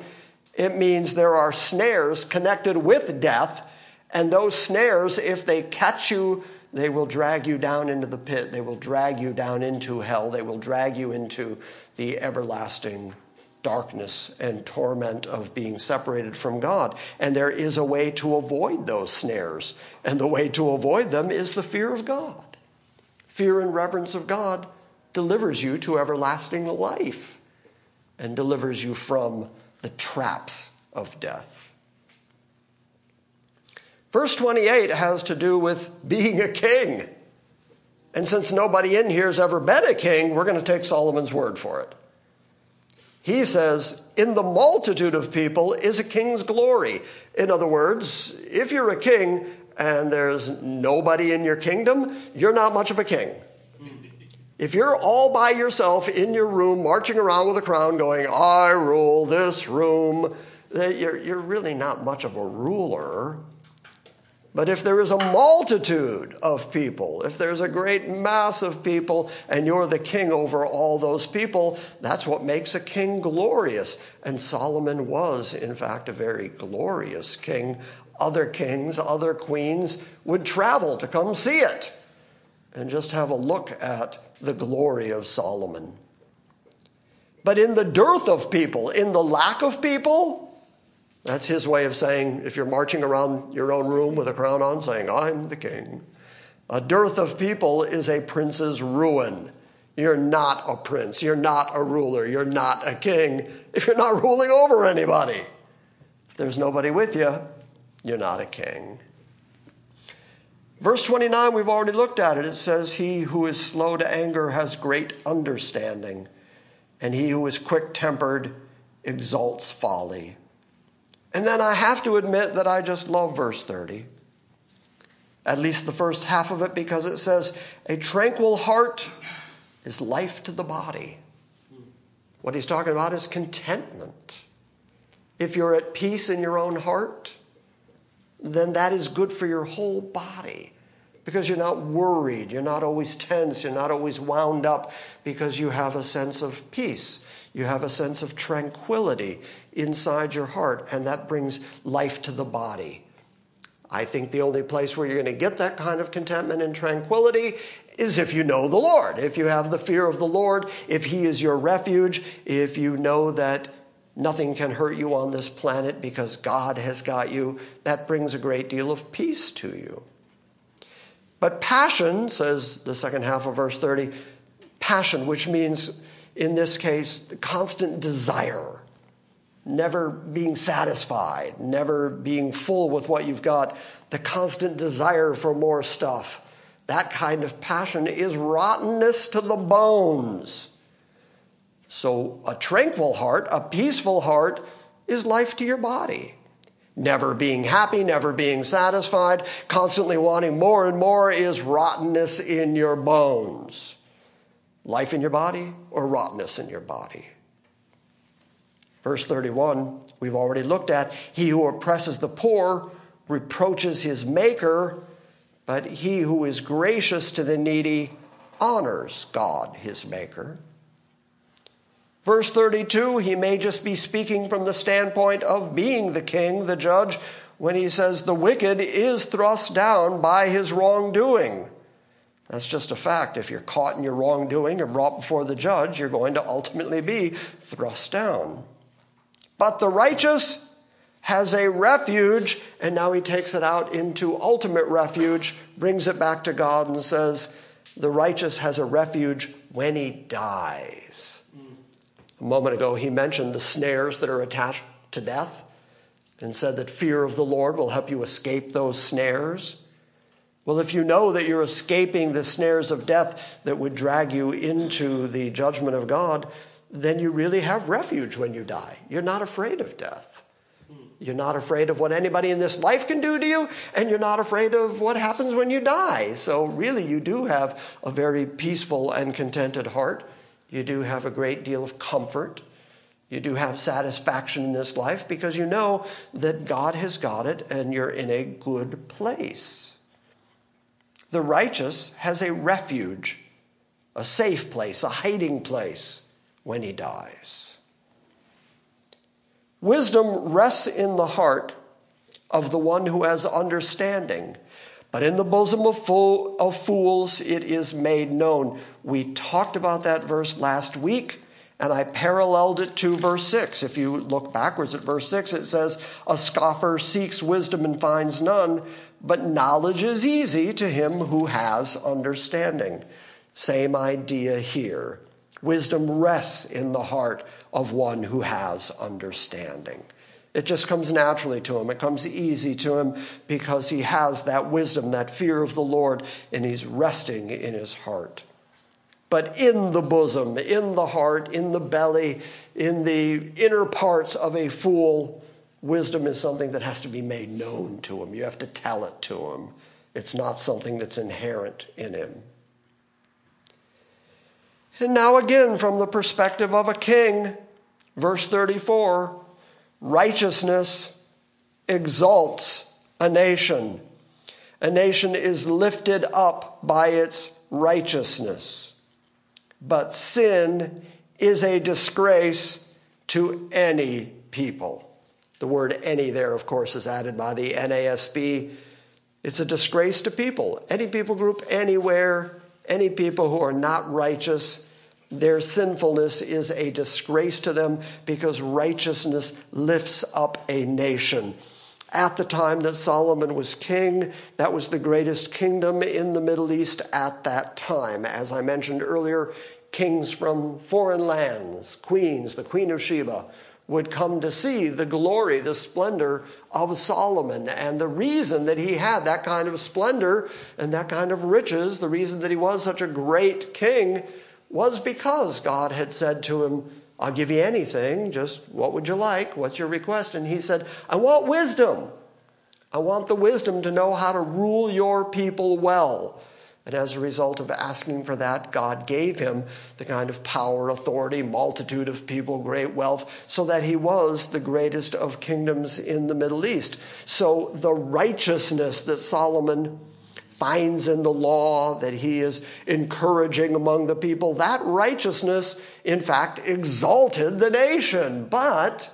It means there are snares connected with death, and those snares, if they catch you, they will drag you down into the pit. They will drag you down into hell. They will drag you into the everlasting darkness and torment of being separated from God. And there is a way to avoid those snares, and the way to avoid them is the fear of God. Fear and reverence of God delivers you to everlasting life and delivers you from the traps of death. Verse twenty-eight has to do with being a king. And since nobody in here has ever been a king, we're going to take Solomon's word for it. He says, in the multitude of people is a king's glory. In other words, if you're a king and there's nobody in your kingdom, you're not much of a king. If you're all by yourself in your room, marching around with a crown going, I rule this room, you're, you're really not much of a ruler. But if there is a multitude of people, if there's a great mass of people, and you're the king over all those people, that's what makes a king glorious. And Solomon was, in fact, a very glorious king. Other kings, other queens would travel to come see it and just have a look at the glory of Solomon. But in the dearth of people, in the lack of people, that's his way of saying, if you're marching around your own room with a crown on, saying, I'm the king. A dearth of people is a prince's ruin. You're not a prince. You're not a ruler. You're not a king if you're not ruling over anybody. If there's nobody with you, you're not a king. Verse twenty-nine, we've already looked at it. It says, he who is slow to anger has great understanding, and he who is quick-tempered exalts folly. And then I have to admit that I just love verse thirty, at least the first half of it, because it says, a tranquil heart is life to the body. What he's talking about is contentment. If you're at peace in your own heart, then that is good for your whole body, because you're not worried, you're not always tense, you're not always wound up, because you have a sense of peace. You have a sense of tranquility inside your heart, and that brings life to the body. I think the only place where you're going to get that kind of contentment and tranquility is if you know the Lord, if you have the fear of the Lord, if he is your refuge, if you know that nothing can hurt you on this planet because God has got you. That brings a great deal of peace to you. But passion, says the second half of verse thirty, passion, which means in this case, constant desire, never being satisfied, never being full with what you've got, the constant desire for more stuff. That kind of passion is rottenness to the bones. So a tranquil heart, a peaceful heart, is life to your body. Never being happy, never being satisfied, constantly wanting more and more is rottenness in your bones. Life in your body or rottenness in your body? Verse thirty-one, we've already looked at. He who oppresses the poor reproaches his maker, but he who is gracious to the needy honors God, his maker. Verse thirty-two, he may just be speaking from the standpoint of being the king, the judge, when he says the wicked is thrust down by his wrongdoing. That's just a fact. If you're caught in your wrongdoing and brought before the judge, you're going to ultimately be thrust down. But the righteous has a refuge, and now he takes it out into ultimate refuge, brings it back to God and says, the righteous has a refuge when he dies. Mm. A moment ago, he mentioned the snares that are attached to death and said that fear of the Lord will help you escape those snares. Well, if you know that you're escaping the snares of death that would drag you into the judgment of God, then you really have refuge when you die. You're not afraid of death. You're not afraid of what anybody in this life can do to you, and you're not afraid of what happens when you die. So really, you do have a very peaceful and contented heart. You do have a great deal of comfort. You do have satisfaction in this life because you know that God has got it and you're in a good place. The righteous has a refuge, a safe place, a hiding place when he dies. Wisdom rests in the heart of the one who has understanding, but in the bosom of, fool, of fools it is made known. We talked about that verse last week, and I paralleled it to verse six. If you look backwards at verse six, it says, a scoffer seeks wisdom and finds none, but knowledge is easy to him who has understanding. Same idea here. Wisdom rests in the heart of one who has understanding. It just comes naturally to him. It comes easy to him because he has that wisdom, that fear of the Lord, and he's resting in his heart. But in the bosom, in the heart, in the belly, in the inner parts of a fool, wisdom is something that has to be made known to him. You have to tell it to him. It's not something that's inherent in him. And now again, from the perspective of a king, verse thirty-four, righteousness exalts a nation. A nation is lifted up by its righteousness. But sin is a disgrace to any people. The word any there, of course, is added by the N A S B. It's a disgrace to people. Any people group, anywhere, any people who are not righteous, their sinfulness is a disgrace to them because righteousness lifts up a nation. At the time that Solomon was king, that was the greatest kingdom in the Middle East at that time. As I mentioned earlier, kings from foreign lands, queens, the Queen of Sheba, would come to see the glory, the splendor of Solomon. And the reason that he had that kind of splendor and that kind of riches, the reason that he was such a great king, was because God had said to him, I'll give you anything, just what would you like? What's your request? And he said, I want wisdom. I want the wisdom to know how to rule your people well. And as a result of asking for that, God gave him the kind of power, authority, multitude of people, great wealth, so that he was the greatest of kingdoms in the Middle East. So the righteousness that Solomon finds in the law that he is encouraging among the people. That righteousness, in fact, exalted the nation. But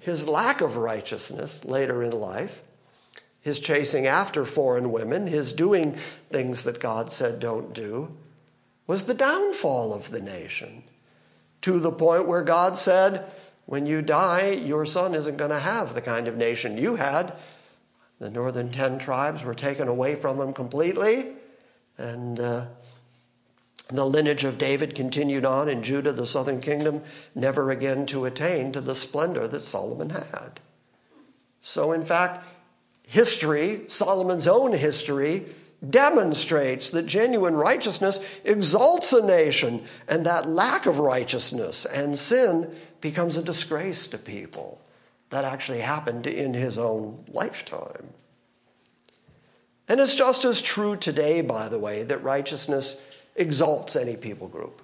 his lack of righteousness later in life, his chasing after foreign women, his doing things that God said don't do, was the downfall of the nation, to the point where God said, when you die, your son isn't going to have the kind of nation you had. The northern ten tribes were taken away from him completely, and uh, the lineage of David continued on in Judah, the southern kingdom, never again to attain to the splendor that Solomon had. So, in fact, history, Solomon's own history, demonstrates that genuine righteousness exalts a nation, and that lack of righteousness and sin becomes a disgrace to people. That actually happened in his own lifetime. And it's just as true today, by the way, that righteousness exalts any people group,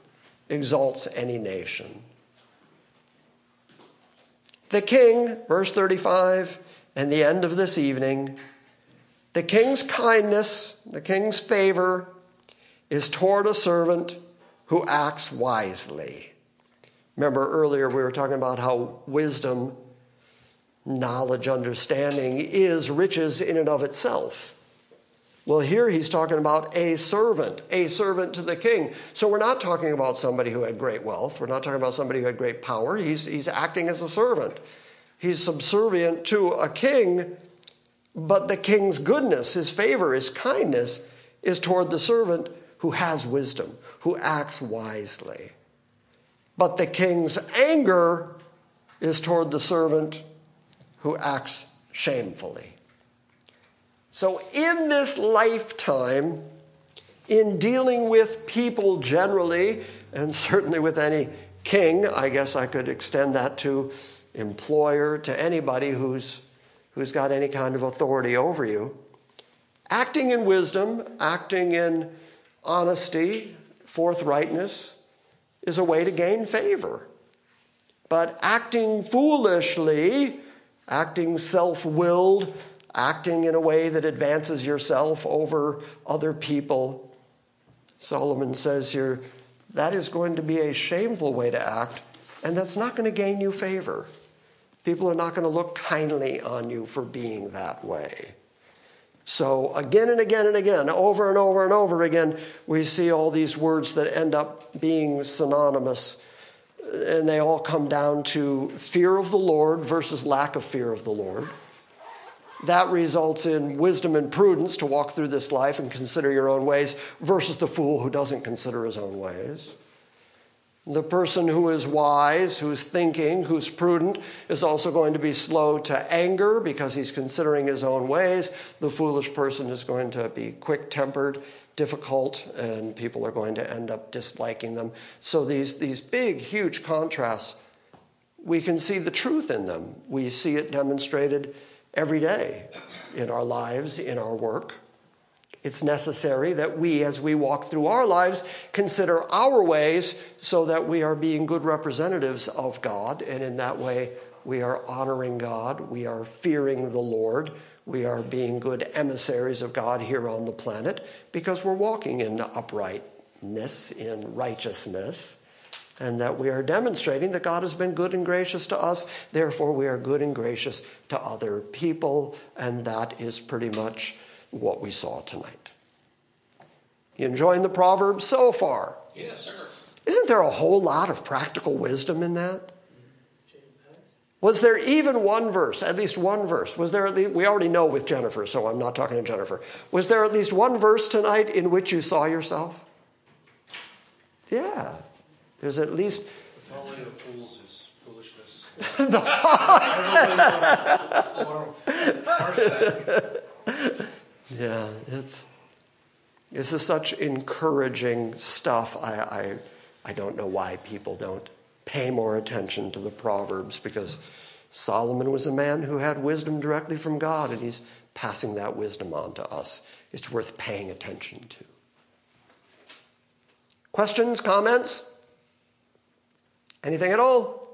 exalts any nation. The king, verse thirty-five, and the end of this evening, the king's kindness, the king's favor, is toward a servant who acts wisely. Remember earlier we were talking about how wisdom, knowledge, understanding is riches in and of itself. Well, here he's talking about a servant, a servant to the king. So we're not talking about somebody who had great wealth. We're not talking about somebody who had great power. He's, he's acting as a servant. He's subservient to a king, but the king's goodness, his favor, his kindness is toward the servant who has wisdom, who acts wisely. But the king's anger is toward the servant who acts shamefully. So in this lifetime, in dealing with people generally, and certainly with any king, I guess I could extend that to employer, to anybody who's, who's got any kind of authority over you, acting in wisdom, acting in honesty, forthrightness, is a way to gain favor. But acting foolishly, acting self-willed, acting in a way that advances yourself over other people, Solomon says here, that is going to be a shameful way to act, and that's not going to gain you favor. People are not going to look kindly on you for being that way. So again and again and again, over and over and over again, we see all these words that end up being synonymous, and they all come down to fear of the Lord versus lack of fear of the Lord. That results in wisdom and prudence to walk through this life and consider your own ways versus the fool who doesn't consider his own ways. The person who is wise, who's thinking, who's prudent, is also going to be slow to anger because he's considering his own ways. The foolish person is going to be quick-tempered, difficult, and people are going to end up disliking them. So these, these big, huge contrasts, we can see the truth in them. We see it demonstrated every day in our lives, in our work. It's necessary that we, as we walk through our lives, consider our ways so that we are being good representatives of God, and in that way we are honoring God, we are fearing the Lord, we are being good emissaries of God here on the planet because we're walking in uprightness, in righteousness, and that we are demonstrating that God has been good and gracious to us. Therefore, we are good and gracious to other people, and that is pretty much what we saw tonight. You enjoying the Proverbs so far? Yes, sir. Isn't there a whole lot of practical wisdom in that? Was there even one verse, at least one verse, was there at least, we already know with Jennifer, so I'm not talking to Jennifer, was there at least one verse tonight in which you saw yourself? Yeah. There's at least... The folly of fools is foolishness. The folly. Yeah, it's, this is such encouraging stuff. I, I, I don't know why people don't pay more attention to the Proverbs, because Solomon was a man who had wisdom directly from God, and he's passing that wisdom on to us. It's worth paying attention to. Questions, comments? Anything at all?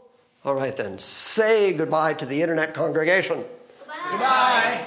All right, then. Say goodbye to the internet congregation. Goodbye. Goodbye.